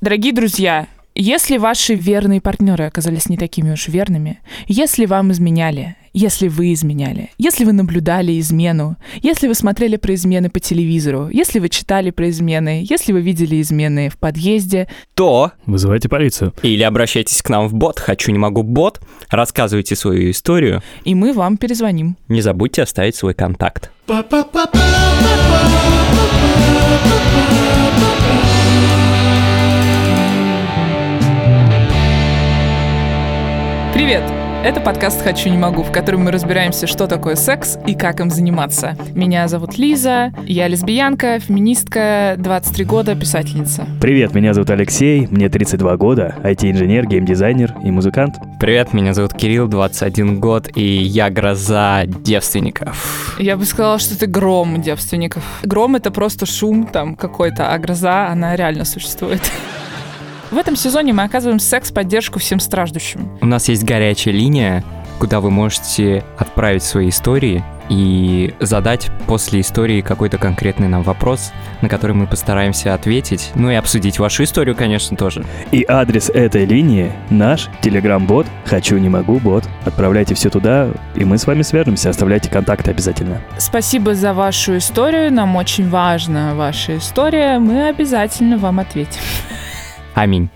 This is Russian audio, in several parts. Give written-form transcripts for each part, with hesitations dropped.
Дорогие друзья, если ваши верные партнеры оказались не такими уж верными, если вам изменяли, если вы изменяли, если вы наблюдали измену, если вы смотрели про измены по телевизору, если вы читали про измены, если вы видели измены в подъезде, то вызывайте полицию. Или обращайтесь к нам в бот «Хочу-не могу-бот», рассказывайте свою историю, и мы вам перезвоним. Не забудьте оставить свой контакт. Привет! Это подкаст «Хочу, не могу», в котором мы разбираемся, что такое секс и как им заниматься. Меня зовут Лиза, я лесбиянка, феминистка, 23 года, писательница. Привет, меня зовут Алексей, мне 32 года, IT-инженер, геймдизайнер и музыкант. Привет, меня зовут Кирилл, 21 год, и я гроза девственников. Я бы сказала, что ты гром девственников. Гром — это просто шум там какой-то, а гроза, она реально существует. В этом сезоне мы оказываем секс-поддержку всем страждущим. У нас есть горячая линия, куда вы можете отправить свои истории и задать после истории какой-то конкретный нам вопрос, на который мы постараемся ответить, ну и обсудить вашу историю, конечно, тоже. И адрес этой линии — наш телеграм-бот «Хочу, не могу, бот». Отправляйте все туда, и мы с вами свяжемся, оставляйте контакты обязательно. Спасибо за вашу историю, нам очень важна ваша история, мы обязательно вам ответим. Аминь.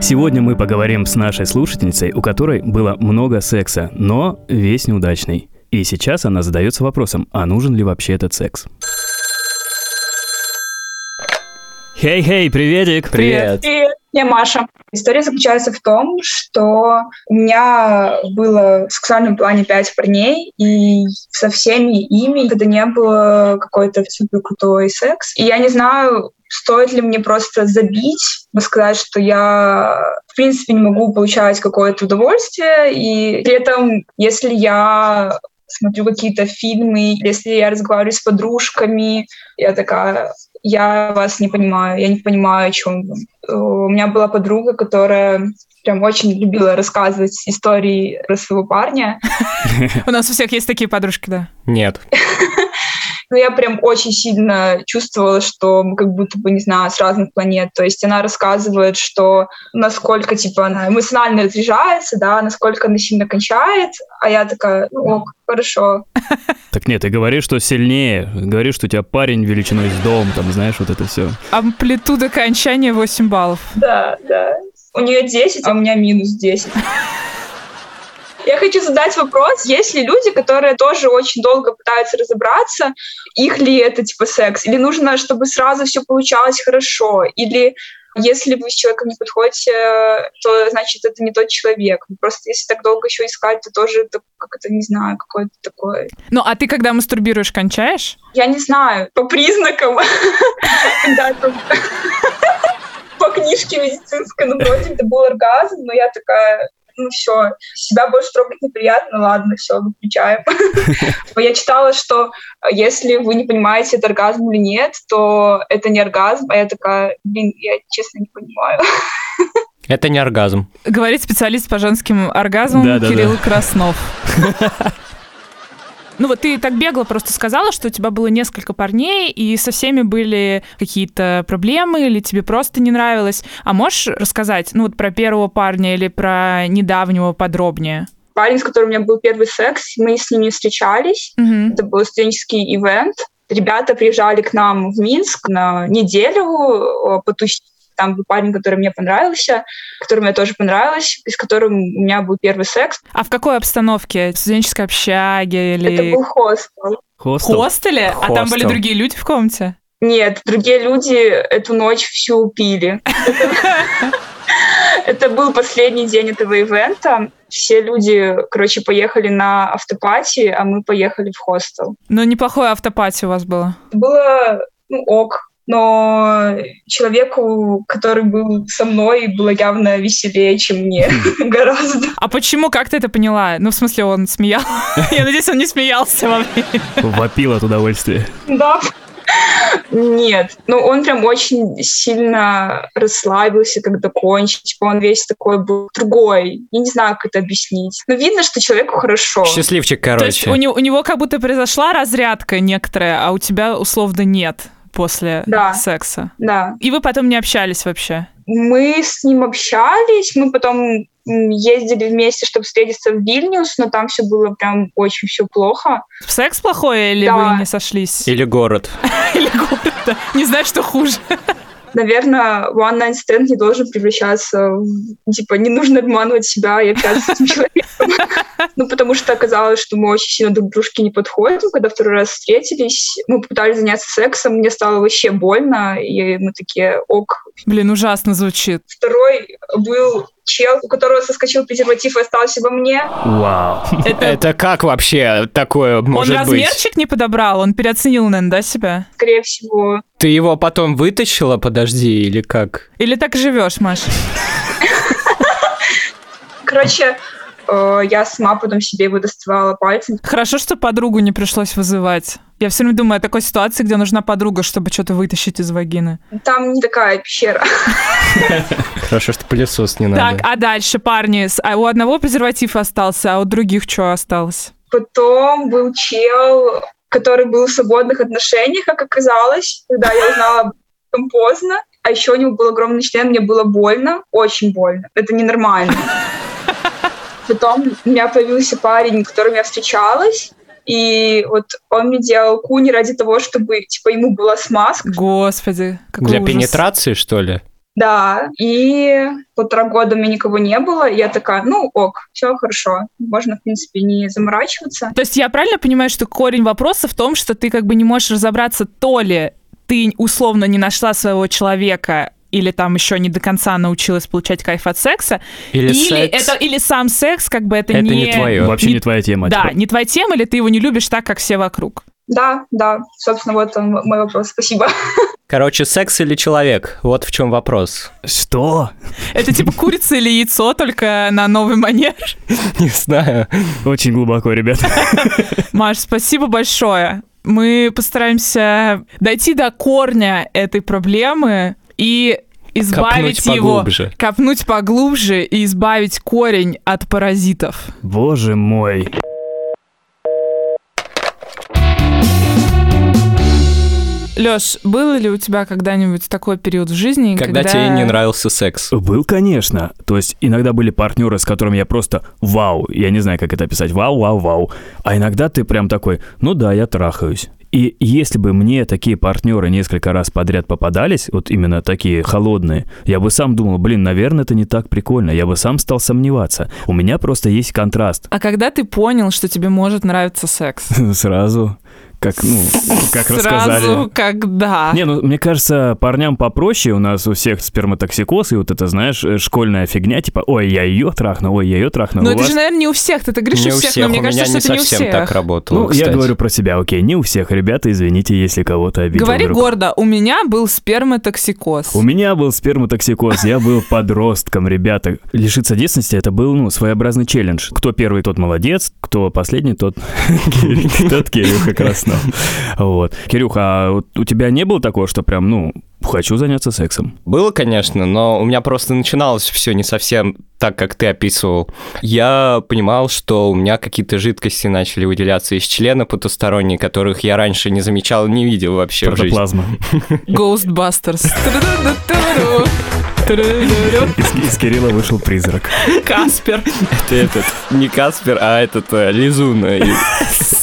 Сегодня мы поговорим с нашей слушательницей, у которой было много секса, но весь неудачный. И сейчас она задается вопросом, а нужен ли вообще этот секс? Хей-хей, приветик! Привет! Привет! Я Маша. История заключается в том, что у меня было в сексуальном плане 5 парней, и со всеми ими это не было какой-то супер крутой секс. И я не знаю, стоит ли мне просто забить, сказать, что я, в принципе, не могу получать какое-то удовольствие, и при этом, если я смотрю какие-то фильмы, если я разговариваю с подружками, я такая... Я вас не понимаю, я не понимаю, о чем вы. У меня была подруга, которая прям очень любила рассказывать истории про своего парня. У нас у всех есть такие подружки, да? Нет. Но я прям очень сильно чувствовала, что мы как будто бы, не знаю, с разных планет. То есть она рассказывает, что насколько, типа, она эмоционально разряжается, да, насколько она сильно кончает, а я такая, ну ок, хорошо. Так нет, ты говоришь, что сильнее, говоришь, что у тебя парень величиной с дом, там, знаешь, вот это все. Амплитуда кончания 8 баллов. Да, да. У нее 10, а у меня минус 10. Я хочу задать вопрос, есть ли люди, которые тоже очень долго пытаются разобраться, их ли это типа секс, или нужно, чтобы сразу все получалось хорошо, или если вы с человеком не подходите, то значит это не тот человек. Просто если так долго еще искать, то тоже как-то, не знаю, какое-то такое. Ну, а ты когда мастурбируешь, кончаешь? Я не знаю, по признакам. По книжке медицинской, ну, вроде это был оргазм, но я такая... Ну все, себя больше трогать неприятно, ладно, все, выключаем. Я читала, что если вы не понимаете, это оргазм или нет, то это не оргазм, а я такая, блин, я честно не понимаю. Это не оргазм. Говорит специалист по женским оргазмам Кирилл Краснов. Ну вот ты так бегло просто сказала, что у тебя было несколько парней, и со всеми были какие-то проблемы, или тебе просто не нравилось. А можешь рассказать, ну вот про первого парня или про недавнего подробнее? Парень, с которым у меня был первый секс, мы с ними встречались. Это был студенческий ивент. Ребята приезжали к нам в Минск на неделю потусить. Там был парень, который мне понравился, которому я тоже понравилась, и с которым у меня был первый секс. А в какой обстановке? В студенческой общаге или... Это был хостел. Хостел? Хостеле? Хостел. А там были другие люди в комнате? Нет, другие люди эту ночь всю пили. Это был последний день этого ивента. Все люди, короче, поехали на автопати, а мы поехали в хостел. Но неплохое автопати у вас было? Было, ну, ок. Но человеку, который был со мной, было явно веселее, чем мне. Гораздо. А почему? Как ты это поняла? Ну, в смысле, он смеялся. Я надеюсь, он не смеялся во мне. Вопил от удовольствия. Да. Нет, ну он прям очень сильно расслабился, когда кончил. Типа он весь такой был другой. Я не знаю, как это объяснить. Но видно, что человеку хорошо. Счастливчик, короче. То есть у него как будто произошла разрядка некоторая, а у тебя условно нет после секса. Да. И вы потом не общались вообще? Мы с ним общались, мы потом ездили вместе, чтобы встретиться в Вильнюс, но там все было прям очень все плохо. Секс плохой или вы не сошлись? Или город. Или город, да. Не знаю, что хуже. Наверное, one night stand не должен превращаться в... Типа, не нужно обманывать себя и общаться с этим человеком. Ну, потому что оказалось, что мы очень сильно друг к дружке не подходим. Когда второй раз встретились, мы попытались заняться сексом, мне стало вообще больно, и мы такие, ок. Блин, ужасно звучит. Второй был чел, у которого соскочил презерватив и остался во мне. Вау. Это как вообще такое может быть? Он размерчик не подобрал? Он переоценил, наверное, да, себя? Скорее всего. Ты его потом вытащила, подожди, или как? Или так живешь, Маша? Короче, я сама потом себе его доставала пальцем. Хорошо, что подругу не пришлось вызывать. Я все время думаю о такой ситуации, где нужна подруга, чтобы что-то вытащить из вагины. Там не такая пещера. Хорошо, что пылесос не надо. Так, а дальше, парни, у одного презерватив остался, а у других что осталось? Потом был чел, который был в свободных отношениях, как оказалось, когда я узнала об этом поздно. А еще у него был огромный член, мне было больно, очень больно. Это ненормально. Потом у меня появился парень, с которым я встречалась, и вот он мне делал куни ради того, чтобы, типа, ему была смазка. Господи, какой ужас. Для пенетрации, что ли? Да, и полтора года у меня никого не было, и я такая, ну ок, все хорошо, можно, в принципе, не заморачиваться. То есть я правильно понимаю, что корень вопроса в том, что ты как бы не можешь разобраться, то ли ты условно не нашла своего человека, или там еще не до конца научилась получать кайф от секса, или сам секс, как бы это не твое. Вообще не твоя тема. Да, типа. Не твоя тема, или ты его не любишь так, как все вокруг. Да, собственно, вот он мой вопрос, спасибо. Короче, секс или человек, вот в чем вопрос. Что? Это типа курица или яйцо, только на новый манер? Не знаю. Очень глубоко, ребят. Маш, спасибо большое. Мы постараемся дойти до корня этой проблемы и избавить копнуть поглубже и избавить корень от паразитов. Боже мой. Лёш, был ли у тебя когда-нибудь такой период в жизни, когда тебе не нравился секс? Был, конечно. То есть иногда были партнеры, с которыми я просто вау, я не знаю, как это описать, вау. А иногда ты прям такой, ну да, я трахаюсь. И если бы мне такие партнеры несколько раз подряд попадались, вот именно такие холодные, я бы сам думал, блин, наверное, это не так прикольно, я бы сам стал сомневаться. У меня просто есть контраст. А когда ты понял, что тебе может нравиться секс? Сразу. Как рассказали. Сразу когда? Не, ну, мне кажется, парням попроще, у нас у всех сперматоксикоз, и вот это, знаешь, школьная фигня, типа, ой, я ее трахну, Но это же, наверное, не у всех, ты говоришь, у всех, но мне кажется, что это не у всех. У меня не совсем так работало, кстати. Я говорю про себя, окей, не у всех, ребята, извините, если кого-то обидел. Говори гордо, у меня был сперматоксикоз. Я был подростком, ребята. Лишиться детственности, это был, своеобразный челлендж. Кто первый, тот молодец, кто последний, тот Кирюха красно. Вот. Кирюха, а у тебя не было такого, что прям, хочу заняться сексом? Было, конечно, но у меня просто начиналось все не совсем так, как ты описывал. Я понимал, что у меня какие-то жидкости начали выделяться из члена потусторонние, которых я раньше не замечал, не видел вообще в жизни. Протоплазма. Ghostbusters. Из Кирилла вышел призрак. Каспер. Это не Каспер, а Лизун.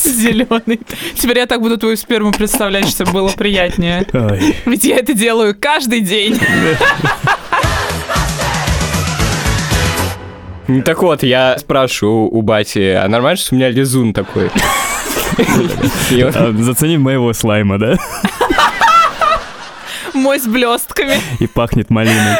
Зеленый. Теперь я так буду твою сперму представлять, чтобы было приятнее. Ой. Ведь я это делаю каждый день. Ну так вот, я спрашиваю у бати, а нормально, что у меня лизун такой? Заценим моего слайма, да? Мой с блестками. И пахнет малиной.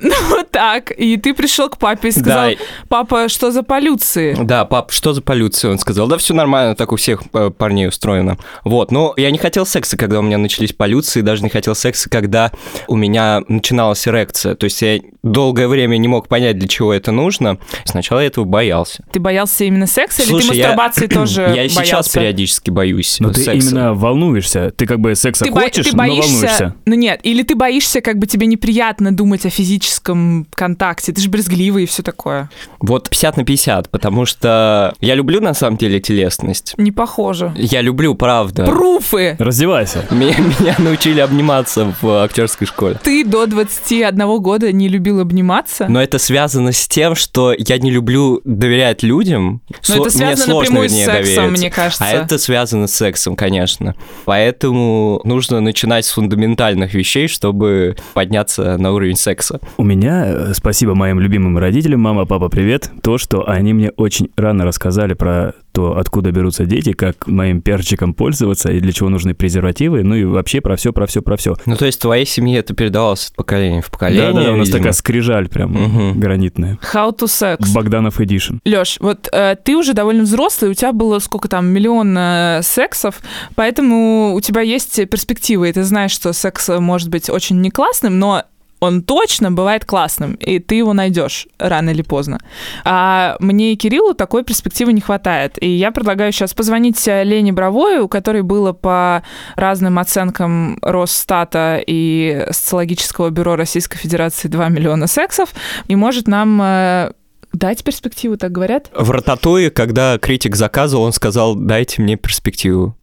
Ну, так. И ты пришел к папе и сказал, да. Папа, что за полюции? Да, пап, что за полюции? Он сказал, да, все нормально, так у всех парней устроено. Вот, но я не хотел секса, когда у меня начались полюции, даже не хотел секса, когда у меня начиналась эрекция. То есть я долгое время не мог понять, для чего это нужно. Сначала я этого боялся. Ты боялся именно секса? Слушай, или ты мастурбации тоже боялся? Я и сейчас периодически боюсь секса. Но ты именно волнуешься. Ты как бы секса хочешь, но волнуешься. Ну нет, или ты боишься, как бы тебе неприятно думать о физическом контакте. Ты же брезгливый и все такое. Вот 50/50, потому что я люблю на самом деле телесность. Не похоже. Я люблю, правда. Пруфы! Раздевайся. Меня научили обниматься в актерской школе. Ты до 21 года не любил обниматься? Но это связано с тем, что я не люблю доверять людям. Но это связано напрямую с сексом, мне кажется. А это связано с сексом, конечно. Поэтому нужно начинать с фундаментальных вещей, чтобы подняться на уровень секса. У меня, спасибо моим любимым родителям, мама, папа, привет, то, что они мне очень рано рассказали про то, откуда берутся дети, как моим перчиком пользоваться и для чего нужны презервативы, ну и вообще про все, про все, про все. Ну, то есть в твоей семье это передавалось от поколения в поколение. Да, у нас такая скрижаль прям гранитная. How to sex. Богданов Edition. Лёш, вот ты уже довольно взрослый, у тебя было сколько там, миллион сексов, поэтому у тебя есть перспективы, и ты знаешь, что секс может быть очень не классным, но он точно бывает классным, и ты его найдешь рано или поздно. А мне и Кириллу такой перспективы не хватает. И я предлагаю сейчас позвонить Лене Боровой, у которой было по разным оценкам Росстата и социологического бюро Российской Федерации 2 миллиона сексов, и может нам... Дать перспективу, так говорят? В «Рататуе», когда критик заказывал, он сказал, дайте мне перспективу.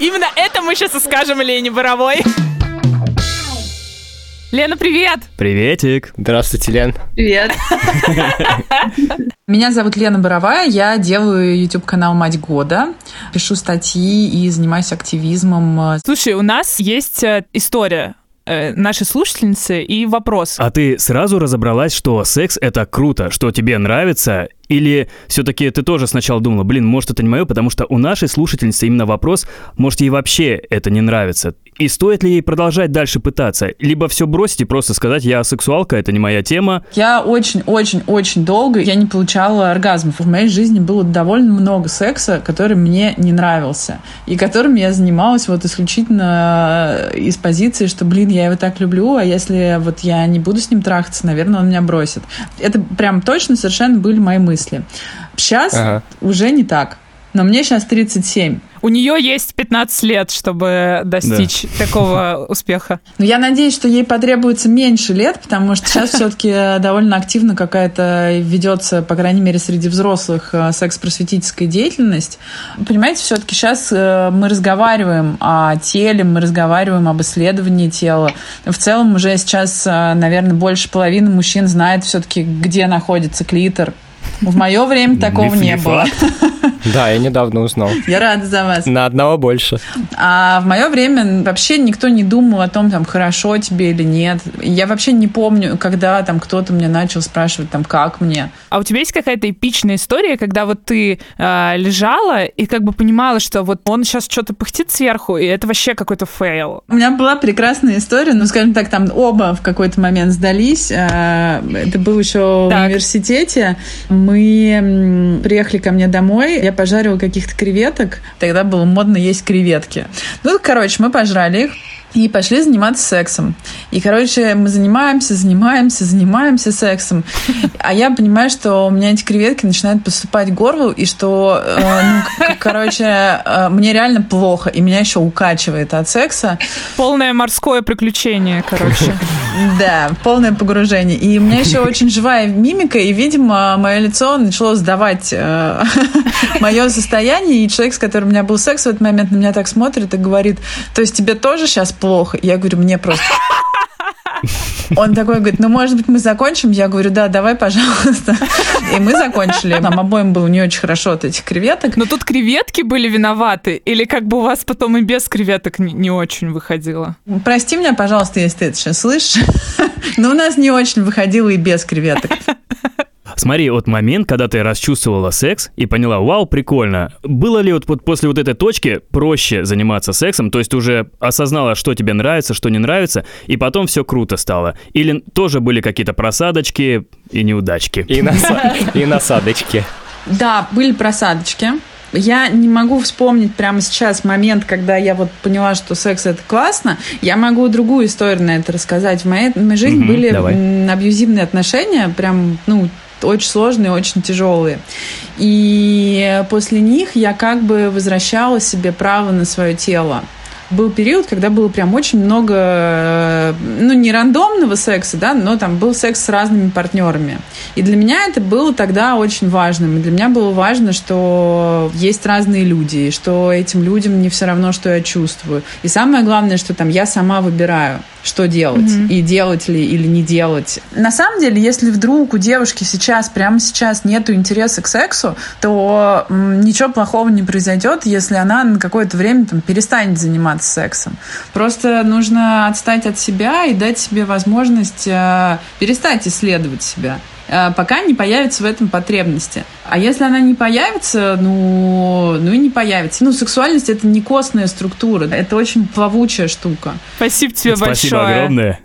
Именно это мы сейчас и скажем Лене Боровой. Лена, привет! Приветик! Здравствуйте, Лен. Привет. Меня зовут Лена Боровая, я делаю YouTube-канал «Мать года», пишу статьи и занимаюсь активизмом. Слушай, у нас есть история нашей слушательницы и вопрос. А ты сразу разобралась, что секс — это круто, что тебе нравится? Или все-таки ты тоже сначала думала, блин, может, это не мое, потому что у нашей слушательницы именно вопрос, может, ей вообще это не нравится? И стоит ли ей продолжать дальше пытаться? Либо все бросить и просто сказать, я асексуалка, это не моя тема? Я очень-очень-очень долго не получала оргазмов. В моей жизни было довольно много секса, который мне не нравился. И которым я занималась вот исключительно из позиции, что, блин, я его так люблю, а если вот я не буду с ним трахаться, наверное, он меня бросит. Это прям точно совершенно были мои мысли. Сейчас уже не так. Но мне сейчас 37. У нее есть 15 лет, чтобы достичь такого успеха. Ну, я надеюсь, что ей потребуется меньше лет, потому что сейчас все-таки довольно активно какая-то ведется, по крайней мере, среди взрослых секс-просветительская деятельность. Понимаете, все-таки сейчас мы разговариваем о теле, мы разговариваем об исследовании тела. В целом уже сейчас, наверное, больше половины мужчин знает все-таки, где находится клитор. В мое время такого не было. Да, я недавно узнал. Я рада за вас. На одного больше. А в мое время вообще никто не думал о том, там, хорошо тебе или нет. Я вообще не помню, когда там кто-то мне начал спрашивать, там, как мне. А у тебя есть какая-то эпичная история, когда вот ты лежала и как бы понимала, что вот он сейчас что-то пыхтит сверху, и это вообще какой-то фейл? У меня была прекрасная история, ну, скажем так, там оба в какой-то момент сдались. Это было еще в университете. Мы приехали ко мне домой, я пожарила каких-то креветок. Тогда было модно есть креветки. Ну, короче, мы пожрали их и пошли заниматься сексом. И, короче, мы занимаемся сексом. А я понимаю, что у меня эти креветки начинают поступать к горлу, и что, мне реально плохо, и меня еще укачивает от секса. Полное морское приключение, короче. Да, полное погружение. И у меня еще очень живая мимика, и, видимо, мое лицо начало сдавать мое состояние, и человек, с которым у меня был секс в этот момент, на меня так смотрит и говорит, то есть тебе тоже сейчас плохо? Я говорю, мне просто... Он такой говорит, ну, может быть, мы закончим? Я говорю, да, давай, пожалуйста. И мы закончили. Нам обоим было не очень хорошо от этих креветок. Но тут креветки были виноваты? Или как бы у вас потом и без креветок не очень выходило? Прости меня, пожалуйста, если ты это сейчас слышишь. Но у нас не очень выходило и без креветок. Смотри, вот момент, когда ты расчувствовала секс и поняла, вау, прикольно. Было ли вот после вот этой точки проще заниматься сексом? То есть ты уже осознала, что тебе нравится, что не нравится, и потом все круто стало? Или тоже были какие-то просадочки и неудачки? И насадочки. Да, были просадочки. Я не могу вспомнить прямо сейчас момент, когда я вот поняла, что секс — это классно. Я могу другую историю на это рассказать. В моей жизни были абьюзивные отношения, прям, ну, очень сложные, очень тяжелые. И после них я как бы возвращала себе право на свое тело. Был период, когда было прям очень много, ну, не рандомного секса, да, но там был секс с разными партнерами. И для меня это было тогда очень важным. И для меня было важно, что есть разные люди, и что этим людям не все равно, что я чувствую. И самое главное, что там я сама выбираю, что делать, и делать ли или не делать. На самом деле, если вдруг у девушки сейчас, прямо сейчас нету интереса к сексу, то ничего плохого не произойдет, если она на какое-то время там перестанет заниматься сексом. Просто нужно отстать от себя и дать себе возможность перестать исследовать себя, пока не появится в этом потребности. А если она не появится, ну и не появится. Ну, сексуальность — это не костная структура, это очень плавучая штука. Спасибо тебе большое. Спасибо огромное.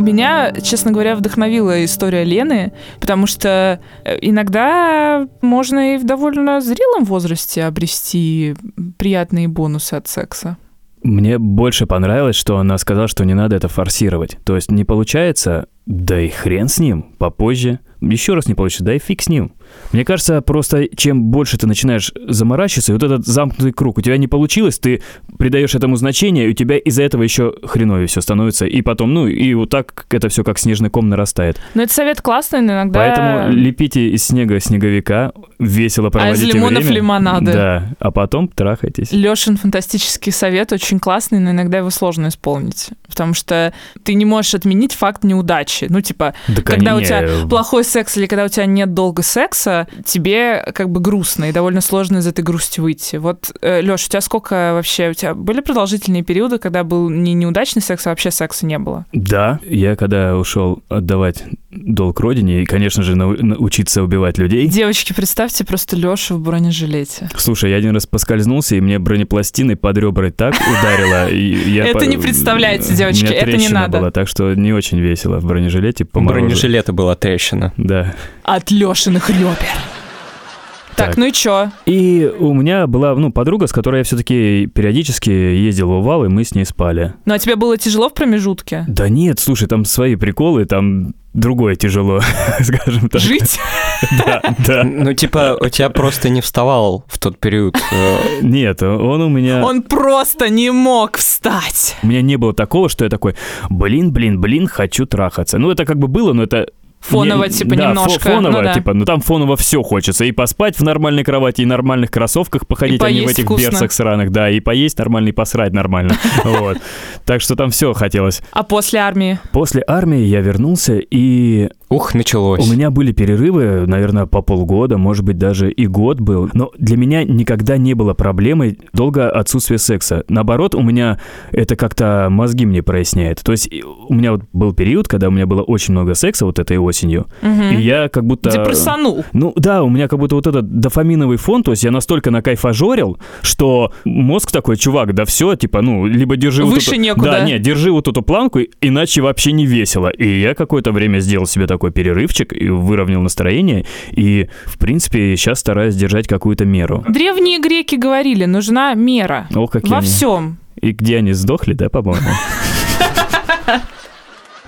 Меня, честно говоря, вдохновила история Лены, потому что иногда можно и в довольно зрелом возрасте обрести приятные бонусы от секса. Мне больше понравилось, что она сказала, что не надо это форсировать. То есть не получается, да и хрен с ним, попозже. Еще раз не получится, да и фиг с ним. Мне кажется, просто чем больше ты начинаешь заморачиваться, и вот этот замкнутый круг, у тебя не получилось, ты придаешь этому значение, и у тебя из-за этого еще хреновее все становится. И потом, ну, и вот так это все как снежный ком нарастает. Но это совет классный, но иногда... Поэтому лепите из снега снеговика, весело проводите время. А из лимонов лимонады. Да, а потом трахайтесь. Лешин фантастический совет, очень классный, но иногда его сложно исполнить, потому что ты не можешь отменить факт неудачи. Ну, типа, да, когда у тебя плохой секс или когда у тебя нет долго секса, тебе как бы грустно, и довольно сложно из этой грусти выйти. Вот, Лёш, у тебя сколько вообще... У тебя были продолжительные периоды, когда был не неудачный секс, а вообще секса не было? Да. Я когда ушел отдавать долг родине и, конечно же, научиться убивать людей... Девочки, представьте просто Лёшу в бронежилете. Слушай, я один раз поскользнулся, и мне бронепластиной под ребра так ударило. Это не представляете, девочки, это не надо. Была, так что не очень весело в бронежилете. У бронежилета была трещина. Да. От Лёшиных ребер. Так, ну и чё? И у меня была, ну, подруга, с которой я все-таки периодически ездил в Увал, и мы с ней спали. Ну, а тебе было тяжело в промежутке? Да нет, слушай, там свои приколы, там другое тяжело, скажем так. Жить? Да. Ну, типа, у тебя просто не вставал в тот период. Нет, он у меня... Он просто не мог встать. У меня не было такого, что я такой, блин, хочу трахаться. Ну, это как бы было, но это... Фоново, не, типа, да, немножко. Фоново, ну, да. Типа, ну там фоново все хочется. И поспать в нормальной кровати, и нормальных кроссовках походить, а не в этих берцах сраных, да, и поесть нормально, и посрать нормально. Вот. Так что там все хотелось. А после армии? После армии я вернулся, и... Ух, началось. У меня были перерывы, наверное, по полгода, может быть, даже и год был. Но для меня никогда не было проблемой долгое отсутствие секса. Наоборот, у меня это как-то мозги мне проясняет. То есть у меня вот был период, когда у меня было очень много секса вот этой осенью. Угу. И я как будто... Депрессанул. Ну да, у меня как будто вот этот дофаминовый фон, то есть я настолько накайфажорил, что мозг такой, чувак, да все, типа, ну, либо держи... Выше вот эту... некуда. Да, нет, держи вот эту планку, иначе вообще не весело. И я какое-то время сделал себе такой перерывчик, и выровнял настроение, и, в принципе, сейчас стараюсь держать какую-то меру. Древние греки говорили, нужна мера. О, какие во они. Всем. И где они сдохли, да, по-моему?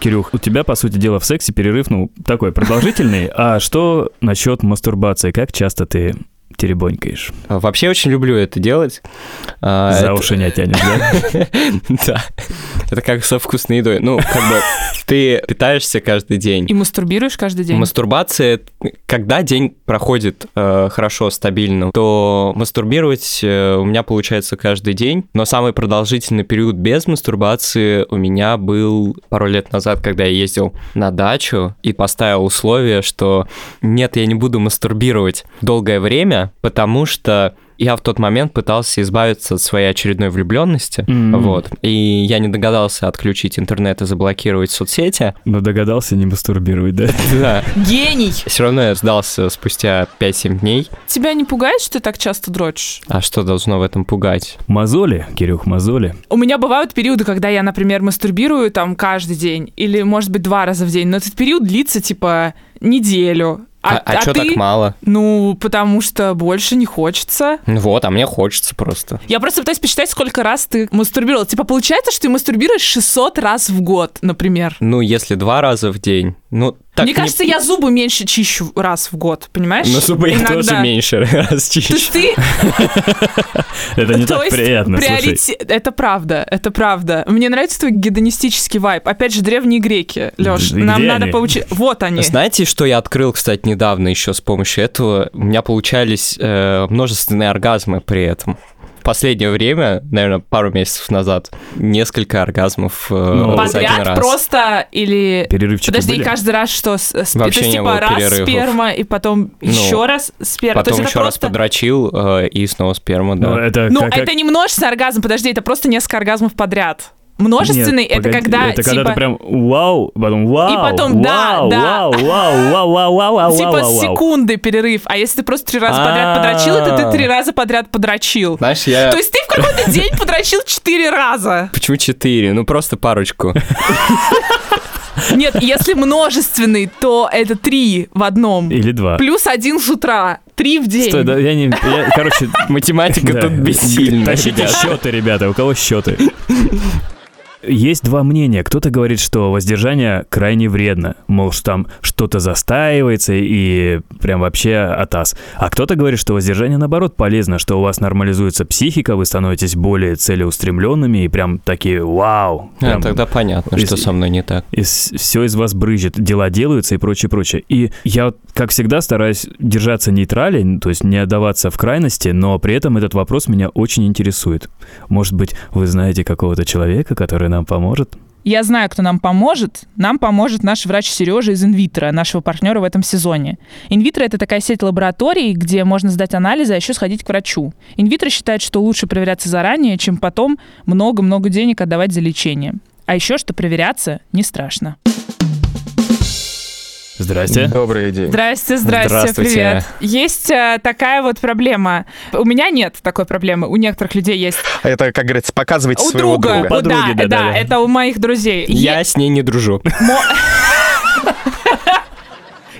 Кирюх, у тебя, по сути дела, в сексе перерыв, ну, такой продолжительный. А что насчет мастурбации? Как часто ты теребонькаешь? Вообще очень люблю это делать. За уши не тянешь, да? Да. Это как со вкусной едой. Ну, как бы ты питаешься каждый день. И мастурбируешь каждый день. Мастурбация, когда день проходит хорошо, стабильно, то мастурбировать у меня получается каждый день. Но самый продолжительный период без мастурбации у меня был пару лет назад, когда я ездил на дачу и поставил условие, что нет, я не буду мастурбировать долгое время, потому что... я в тот момент пытался избавиться от своей очередной влюбленности, вот, и я не догадался отключить интернет и заблокировать соцсети. Но догадался не мастурбировать, да? Да. Гений! Все равно я сдался спустя 5-7 дней. Тебя не пугает, что ты так часто дрочишь? А что должно в этом пугать? Мозоли, Кирюх, мозоли. У меня бывают периоды, когда я, например, мастурбирую там каждый день, или, может быть, 2 раза в день, но этот период длится, типа, неделю. А что так мало? Ну, потому что больше не хочется. Вот, а мне хочется просто. Я просто пытаюсь посчитать, сколько раз ты мастурбировал. Типа, получается, что ты мастурбируешь 600 раз в год, например. Ну, если 2 раза в день, ну... Так мне кажется, я зубы меньше чищу раз в год, понимаешь? Ну, зубы я тоже меньше раз чищу. То есть ты... Это не так приятно, слушай. Это правда, это правда. Мне нравится твой гедонистический вайб. Опять же, древние греки, Лёш. Нам надо получить... Вот они. Знаете, что я открыл, кстати, недавно еще с помощью этого? У меня получались множественные оргазмы при этом. В последнее время, наверное, пару месяцев назад, несколько оргазмов за один раз. Подряд просто или... Перерывчики Подожди, были? Каждый раз что? Вообще не было перерывов. Раз сперма, и потом еще раз сперма. Потом еще раз подрочил, и снова сперма, да. Это не множественный оргазм, подожди, это просто несколько оргазмов подряд. Множественный — это когда, типа... Это когда ты прям вау, потом вау, и потом вау. Типа секунды перерыв. А если ты просто 3 раза подряд подрочил, это ты 3 раза подряд подрочил. Знаешь, я... То есть ты в какой-то день подрочил 4 раза. Почему 4? Ну, просто парочку. Нет, если множественный, то это 3 в одном. Или 2. Плюс 1 с утра. 3 в день. Стой, да, короче, математика тут бессильна. Тащите счеты, ребята, у кого счеты? Есть 2 мнения. Кто-то говорит, что воздержание крайне вредно. Мол, что там что-то застаивается и прям вообще атас. А кто-то говорит, что воздержание, наоборот, полезно, что у вас нормализуется психика, вы становитесь более целеустремленными и прям такие вау. Прям тогда понятно, что со мной не так. Все из вас брызжет, дела делаются и прочее. И я, как всегда, стараюсь держаться нейтрален, то есть не отдаваться в крайности, но при этом этот вопрос меня очень интересует. Может быть, вы знаете какого-то человека, который нам поможет? Я знаю, кто нам поможет. Нам поможет наш врач Сережа из Инвитро, нашего партнера в этом сезоне. Инвитро — это такая сеть лабораторий, где можно сдать анализы, а еще сходить к врачу. Инвитро считает, что лучше проверяться заранее, чем потом много-много денег отдавать за лечение. А еще, что проверяться не страшно. Здрасте. Добрый день. Здрасте, привет. Есть такая вот проблема. У меня нет такой проблемы, у некоторых людей есть. Это, как говорится, показывайте своего друга. Подруги, да, это у моих друзей. Я с ней не дружу.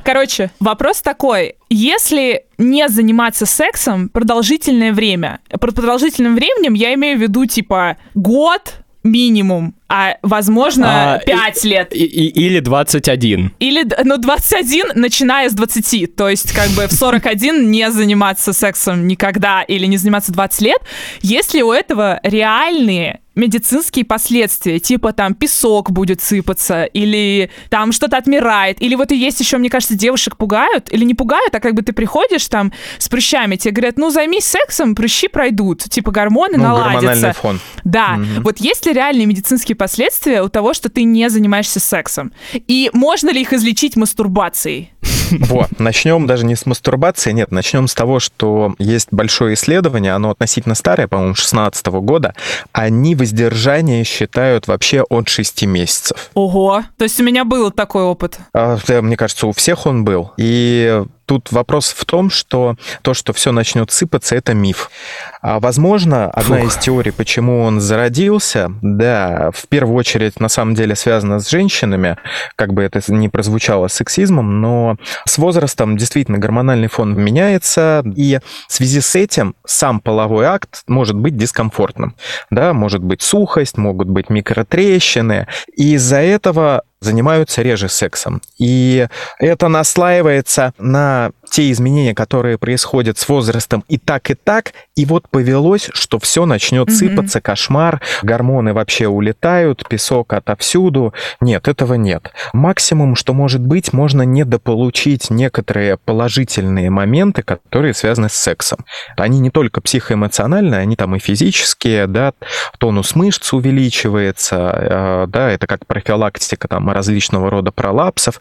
Короче, вопрос такой. Если не заниматься сексом продолжительное время, под продолжительным временем я имею в виду, типа, год минимум, а, возможно, 5 лет. Или 21. Или, 21, начиная с 20. То есть, как бы, в 41 не заниматься сексом никогда или не заниматься 20 лет. Если у этого реальные медицинские последствия, типа, там, песок будет сыпаться, или там что-то отмирает, или вот и есть еще, мне кажется, девушек пугают, или не пугают, а как бы ты приходишь там с прыщами, тебе говорят, ну, займись сексом, прыщи пройдут, типа, гормоны наладятся. Гормональный фон. Да. Угу. Вот есть ли реальные медицинские последствия у того, что ты не занимаешься сексом? И можно ли их излечить мастурбацией? Вот, начнем даже не с мастурбации, нет, начнем с того, что есть большое исследование, оно относительно старое, по-моему, 2016 года, они воздержание считают вообще от 6 месяцев. Ого, то есть у меня был такой опыт? Мне кажется, у всех он был, и... Тут вопрос в том, что то, что все начнет сыпаться, это миф. Возможно, одна из теорий, почему он зародился, да, в первую очередь, на самом деле, связана с женщинами, как бы это ни прозвучало сексизмом, но с возрастом действительно гормональный фон меняется, и в связи с этим сам половой акт может быть дискомфортным. Да, может быть сухость, могут быть микротрещины, и из-за этого... занимаются реже сексом. И это наслаивается на те изменения, которые происходят с возрастом и так. И вот повелось, что все начнет сыпаться, кошмар, гормоны вообще улетают, песок отовсюду. Нет, этого нет. Максимум, что может быть, можно недополучить некоторые положительные моменты, которые связаны с сексом. Они не только психоэмоциональные, они там и физические, да, тонус мышц увеличивается, да, это как профилактика там различного рода пролапсов,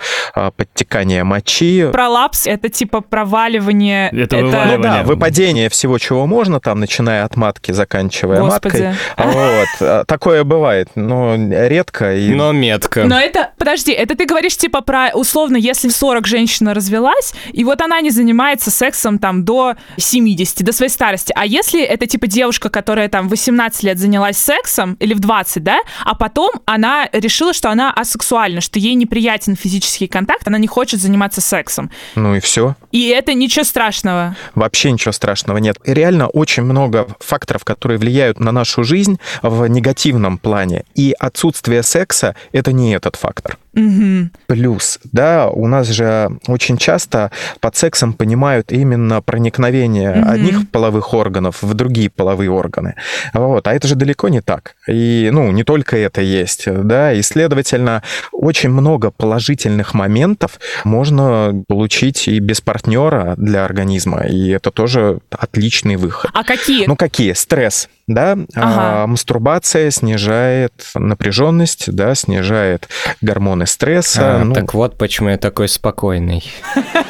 подтекание мочи. Пролапс — это типа проваливание. Это... Ну да, выпадение всего, чего можно, там, начиная от матки, заканчивая Господи. Маткой. Вот. Такое бывает, но редко. И... Но метко. Но это, подожди, это ты говоришь, типа, про, условно, если в 40 женщина развелась, и вот она не занимается сексом, там, до 70, до своей старости. А если это, типа, девушка, которая, там, 18 лет занялась сексом, или в 20, да, а потом она решила, что она асексуальна, что ей неприятен физический контакт, она не хочет заниматься сексом. Ну и все. И это ничего страшного. Вообще ничего страшного нет. И реально очень много факторов, которые влияют на нашу жизнь в негативном плане. И отсутствие секса — это не этот фактор. Угу. Плюс, да, у нас же очень часто под сексом понимают именно проникновение одних половых органов в другие половые органы. Вот. А это же далеко не так. И, ну, не только это есть, да, и, следовательно, очень много положительных моментов можно получить и без партнера для организма, и это тоже отличный выход. А какие? Ну, какие? Стресс, да, ага. Мастурбация снижает напряженность, да, снижает гормоны стресса. А, ну... Так вот, почему я такой спокойный.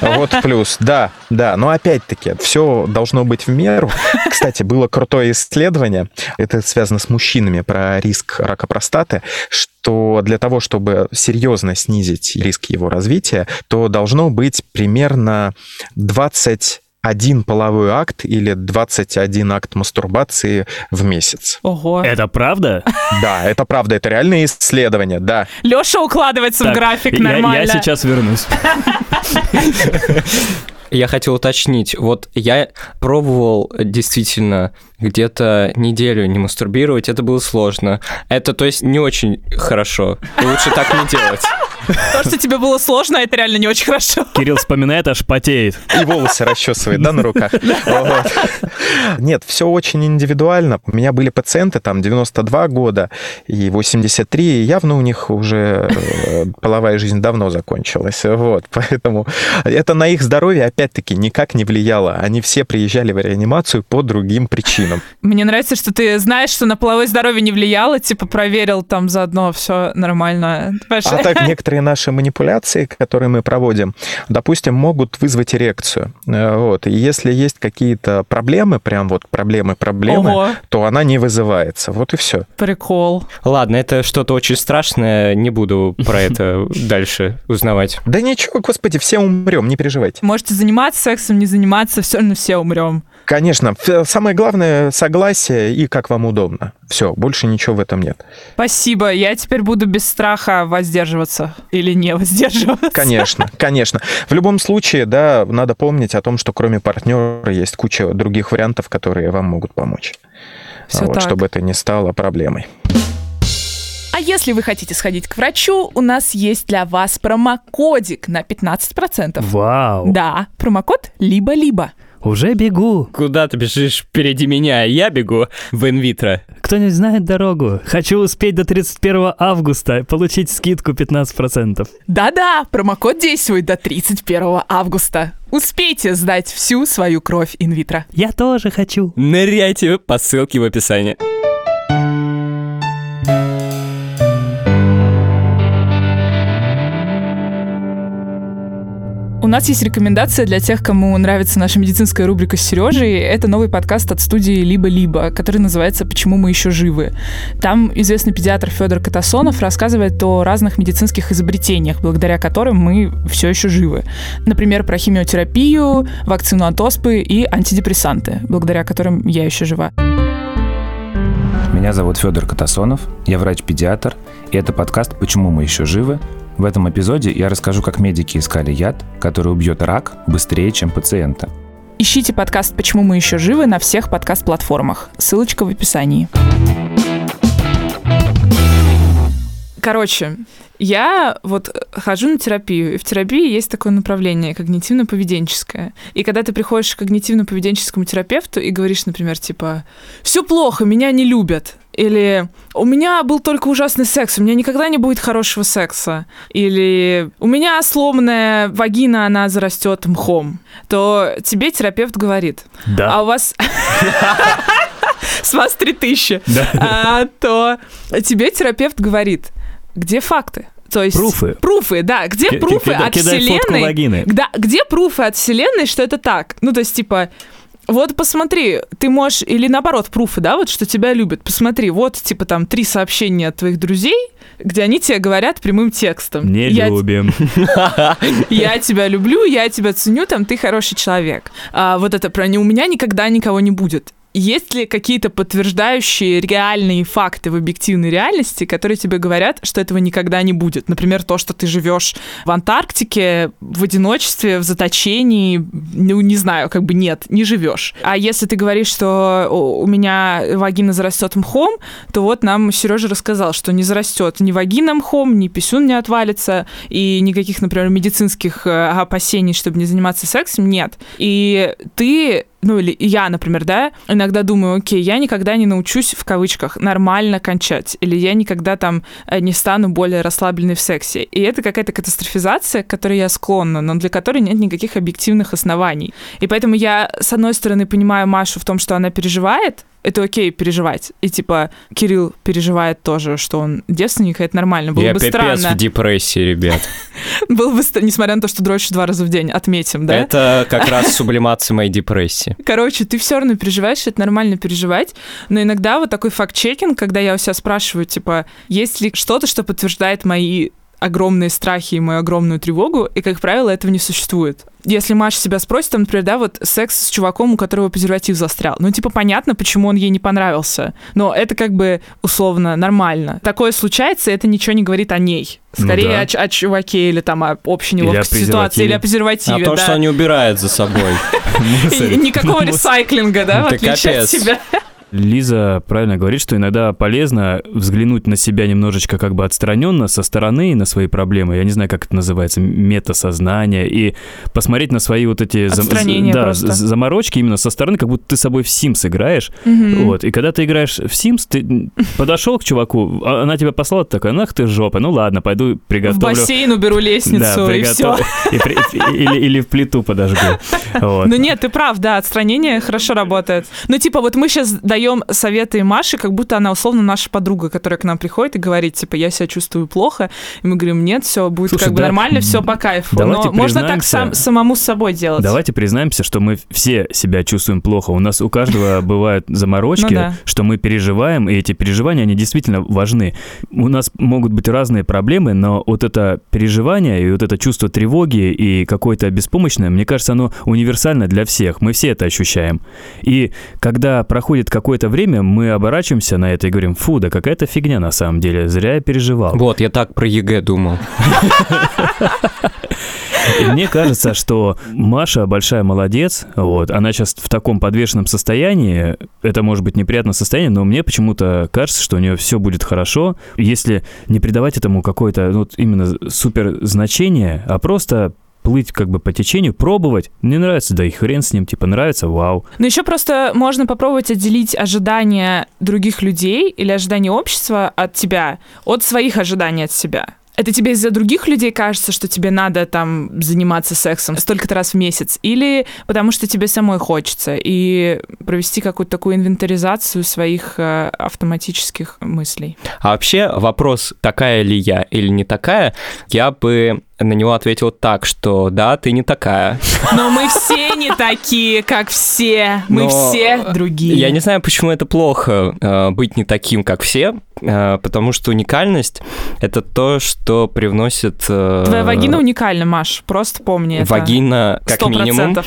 Вот плюс, да, да, но опять-таки, все должно быть в меру. Кстати, было крутое исследование, это связано с мужчинами, про риск рака простаты, что для того, чтобы серьезно снизить риск его развития, то должно быть примерно 21 половой акт или 21 акт мастурбации в месяц. Ого. Это правда? Да, это правда, это реальное исследование, да. Лёша укладывается так, в график нормально. Я сейчас вернусь. Я хотел уточнить, вот я пробовал действительно где-то неделю не мастурбировать, это было сложно. Это, то есть, не очень хорошо, лучше так не делать. То, что тебе было сложно, это реально не очень хорошо. Кирилл вспоминает, аж потеет. И волосы расчесывает, да, на руках? Нет, все очень индивидуально. У меня были пациенты, там, 92 года и 83, и явно у них уже половая жизнь давно закончилась. Вот, поэтому это на их здоровье, опять-таки, никак не влияло. Они все приезжали в реанимацию по другим причинам. Мне нравится, что ты знаешь, что на половое здоровье не влияло, типа, проверил там заодно, все нормально. А так некоторые наши манипуляции, которые мы проводим, допустим, могут вызвать эрекцию. Вот. И если есть какие-то проблемы, прям вот проблемы, Ого. То она не вызывается. Вот и все. Прикол. Ладно, это что-то очень страшное, не буду про это дальше узнавать. Да ничего, господи, все умрем, не переживайте. Можете заниматься сексом, не заниматься, все равно все умрем. Конечно. Самое главное — согласие и как вам удобно. Все, больше ничего в этом нет. Спасибо. Я теперь буду без страха воздерживаться или не воздерживаться. Конечно, конечно. В любом случае, да, надо помнить о том, что кроме партнера есть куча других вариантов, которые вам могут помочь. Все вот, так. Чтобы это не стало проблемой. А если вы хотите сходить к врачу, у нас есть для вас промокодик на 15%. Вау! Да, промокод «Либо-либо». Уже бегу. Куда ты бежишь впереди меня? Я бегу в Инвитро. Кто-нибудь знает дорогу? Хочу успеть до 31 августа получить скидку 15%. Да-да, промокод действует до 31 августа. Успейте сдать всю свою кровь Инвитро. Я тоже хочу. Ныряйте по ссылке в описании. У нас есть рекомендация для тех, кому нравится наша медицинская рубрика с Сережей. Это новый подкаст от студии «Либо-Либо», который называется «Почему мы еще живы». Там известный педиатр Федор Катасонов рассказывает о разных медицинских изобретениях, благодаря которым мы все еще живы. Например, про химиотерапию, вакцину от оспы и антидепрессанты, благодаря которым я еще жива. Меня зовут Федор Катасонов, я врач-педиатр, и это подкаст «Почему мы еще живы». В этом эпизоде я расскажу, как медики искали яд, который убьет рак быстрее, чем пациента. Ищите подкаст «Почему мы еще живы» на всех подкаст-платформах. Ссылочка в описании. Короче, я вот хожу на терапию, и в терапии есть такое направление когнитивно-поведенческое. И когда ты приходишь к когнитивно-поведенческому терапевту и говоришь, например, типа «Все плохо, меня не любят», или «У меня был только ужасный секс, у меня никогда не будет хорошего секса», или «У меня сломанная вагина, она зарастет мхом», то тебе терапевт говорит «Да». А у вас... С вас 3000. То тебе терапевт говорит: где факты? То есть пруфы. Пруфы, да. Где пруфы от вселенной? Да, где пруфы от вселенной, что это так? Ну, то есть, типа, вот посмотри, ты можешь... Или наоборот, пруфы, да, вот, что тебя любят. Посмотри, вот, типа, там, 3 сообщения от твоих друзей, где они тебе говорят прямым текстом. Не любим. Я тебя люблю, я тебя ценю, там, ты хороший человек. Вот это про «не у меня никогда никого не будет». Есть ли какие-то подтверждающие реальные факты в объективной реальности, которые тебе говорят, что этого никогда не будет? Например, то, что ты живешь в Антарктике, в одиночестве, в заточении, ну, не знаю, как бы нет, не живешь. А если ты говоришь, что у меня вагина зарастет мхом, то вот нам Сережа рассказал, что не зарастет ни вагина мхом, ни писюн не отвалится, и никаких, например, медицинских опасений, чтобы не заниматься сексом, нет. И ты... Ну, или я, например, да, иногда думаю, окей, я никогда не научусь, в кавычках, нормально кончать, или я никогда там не стану более расслабленной в сексе. И это какая-то катастрофизация, к которой я склонна, но для которой нет никаких объективных оснований. И поэтому я, с одной стороны, понимаю Машу в том, что она переживает, это окей переживать. И типа Кирилл переживает тоже, что он девственник, и это нормально. Было бы странно. Я пипец в депрессии, ребят. Было бы странно, несмотря на то, что дрочу 2 раза в день, отметим, да? Это как раз сублимация моей депрессии. Короче, ты все равно переживаешь, это нормально переживать. Но иногда вот такой факт-чекинг, когда я у себя спрашиваю, типа, есть ли что-то, что подтверждает мои огромные страхи и мою огромную тревогу, и, как правило, этого не существует. Если Маша себя спросит, там, например, да, вот секс с чуваком, у которого презерватив застрял. Ну, типа, понятно, почему он ей не понравился. Но это как бы, условно, нормально. Такое случается, и это ничего не говорит о ней. Скорее, ну, да, о чуваке или там о общей неловкости ситуации, или о презервативе. А то, да, что они убирают за собой. Никакого ресайклинга, да, в отличие от себя. Лиза правильно говорит, что иногда полезно взглянуть на себя немножечко как бы отстраненно, со стороны, на свои проблемы. Я не знаю, как это называется, метасознание. И посмотреть на свои вот эти заморочки именно со стороны, как будто ты с собой в Sims играешь. Угу. Вот. И когда ты играешь в Sims, ты подошел к чуваку, она тебя послала, ты такой, нах ты жопа, ну ладно, пойду приготовлю. В бассейн уберу лестницу, да, и все. Или в плиту подожгу. Вот. Ну нет, ты прав, да, отстранение хорошо работает. Ну типа вот мы сейчас даем советы Маше, как будто она условно наша подруга, которая к нам приходит и говорит, типа, я себя чувствую плохо, и мы говорим, нет, все будет, слушай, как бы, да, нормально, все по кайфу. Но можно так самому с собой делать. Давайте признаемся, что мы все себя чувствуем плохо. У нас у каждого бывают заморочки, что мы переживаем, и эти переживания, они действительно важны. У нас могут быть разные проблемы, но вот это переживание и вот это чувство тревоги и какое-то беспомощное, мне кажется, оно универсально для всех. Мы все это ощущаем. И когда проходит какое-то время, мы оборачиваемся на это и говорим, фу, да какая-то фигня на самом деле, зря я переживал. Вот, я так про ЕГЭ думал. И мне кажется, что Маша большая молодец, вот, она сейчас в таком подвешенном состоянии, это может быть неприятное состояние, но мне почему-то кажется, что у нее все будет хорошо, если не придавать этому какое-то, ну, именно супер значение, а просто... плыть как бы по течению, пробовать. Не нравится, да и хрен с ним, типа нравится, вау. Но еще просто можно попробовать отделить ожидания других людей или ожидания общества от тебя, от своих ожиданий от себя. Это тебе из-за других людей кажется, что тебе надо там заниматься сексом столько-то раз в месяц, или потому что тебе самой хочется, и провести какую-то такую инвентаризацию своих автоматических мыслей. А вообще вопрос, такая ли я или не такая, я бы на него ответил так, что да, ты не такая. Но мы все не такие, как все. Мы все другие. Я не знаю, почему это плохо, быть не таким, как все, потому что уникальность — это то, что привносит... Твоя вагина уникальна, Маш, просто помни это. Вагина, как 100%. Минимум.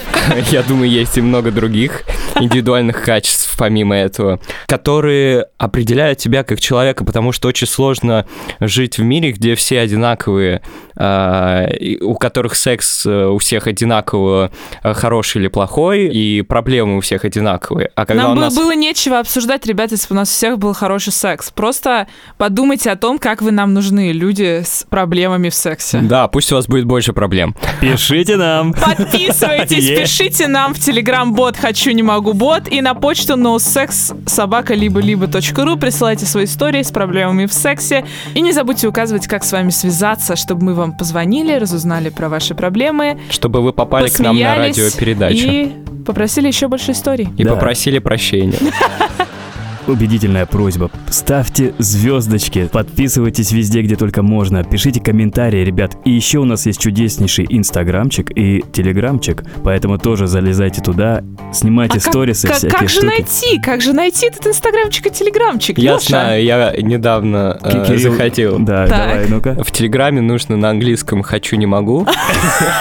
Я думаю, есть и много других индивидуальных качеств, помимо этого, которые определяют тебя как человека, потому что очень сложно жить в мире, где все одинаковые, у которых секс у всех одинаково хороший или плохой, и проблемы у всех одинаковые. А когда нам было нечего обсуждать, ребята, если бы у нас у всех был хороший секс. Просто подумайте о том, как вы нам нужны, люди с проблемами в сексе. Да, пусть у вас будет больше проблем. Пишите нам. Подписывайтесь, пишите нам в Telegram-бот «Хочу, не могу, бот» и на почту nosex@libo-libo.ru. Присылайте свои истории с проблемами в сексе. И не забудьте указывать, как с вами связаться, чтобы мы вам позвонили, разузнали про ваши проблемы, чтобы вы попали к нам на радиопередачу и попросили еще больше историй. И попросили прощения. убедительная просьба. Ставьте звездочки, подписывайтесь везде, где только можно, пишите комментарии, ребят. И еще у нас есть чудеснейший инстаграмчик и телеграмчик, поэтому тоже залезайте туда, снимайте сторисы, всякие штуки. Как же найти этот инстаграмчик и телеграмчик? Я знаю, я недавно захотел. Да, давай, ну-ка. В телеграме нужно на английском «хочу, не могу».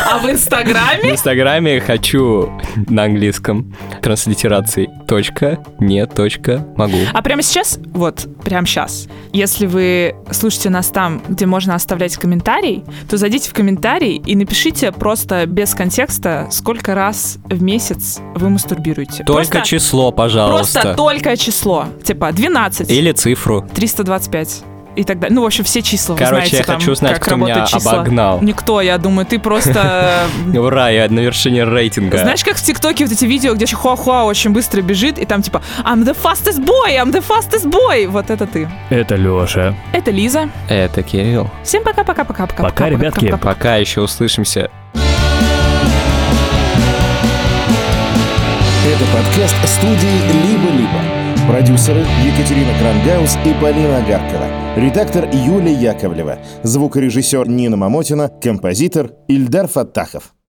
А в инстаграме? В инстаграме «хочу» на английском транслитерации .не.могу. А прямо сейчас, если вы слушаете нас там, где можно оставлять комментарий, то зайдите в комментарий и напишите просто без контекста, сколько раз в месяц вы мастурбируете. Только число, пожалуйста. Просто только число. Типа 12. Или цифру. 325. И так далее. Ну, в общем, все числа, вы знаете, я там, хочу узнать, как кто меня числа. Обогнал. Никто, я думаю, ты просто... Ура, я на вершине рейтинга. Знаешь, как в ТикТоке вот эти видео, где Хуахуа очень быстро бежит, и там типа I'm the fastest boy. Вот это ты. Это Лёша. Это Лиза. Это Кирилл. Всем пока-пока-пока-пока. Пока, ребятки. Пока, еще услышимся. Это подкаст студии «Либо-Либо». Продюсеры Екатерина Крангаус и Полина Агаркова. Редактор Юлия Яковлева. Звукорежиссер Нина Мамотина. Композитор Ильдар Фаттахов.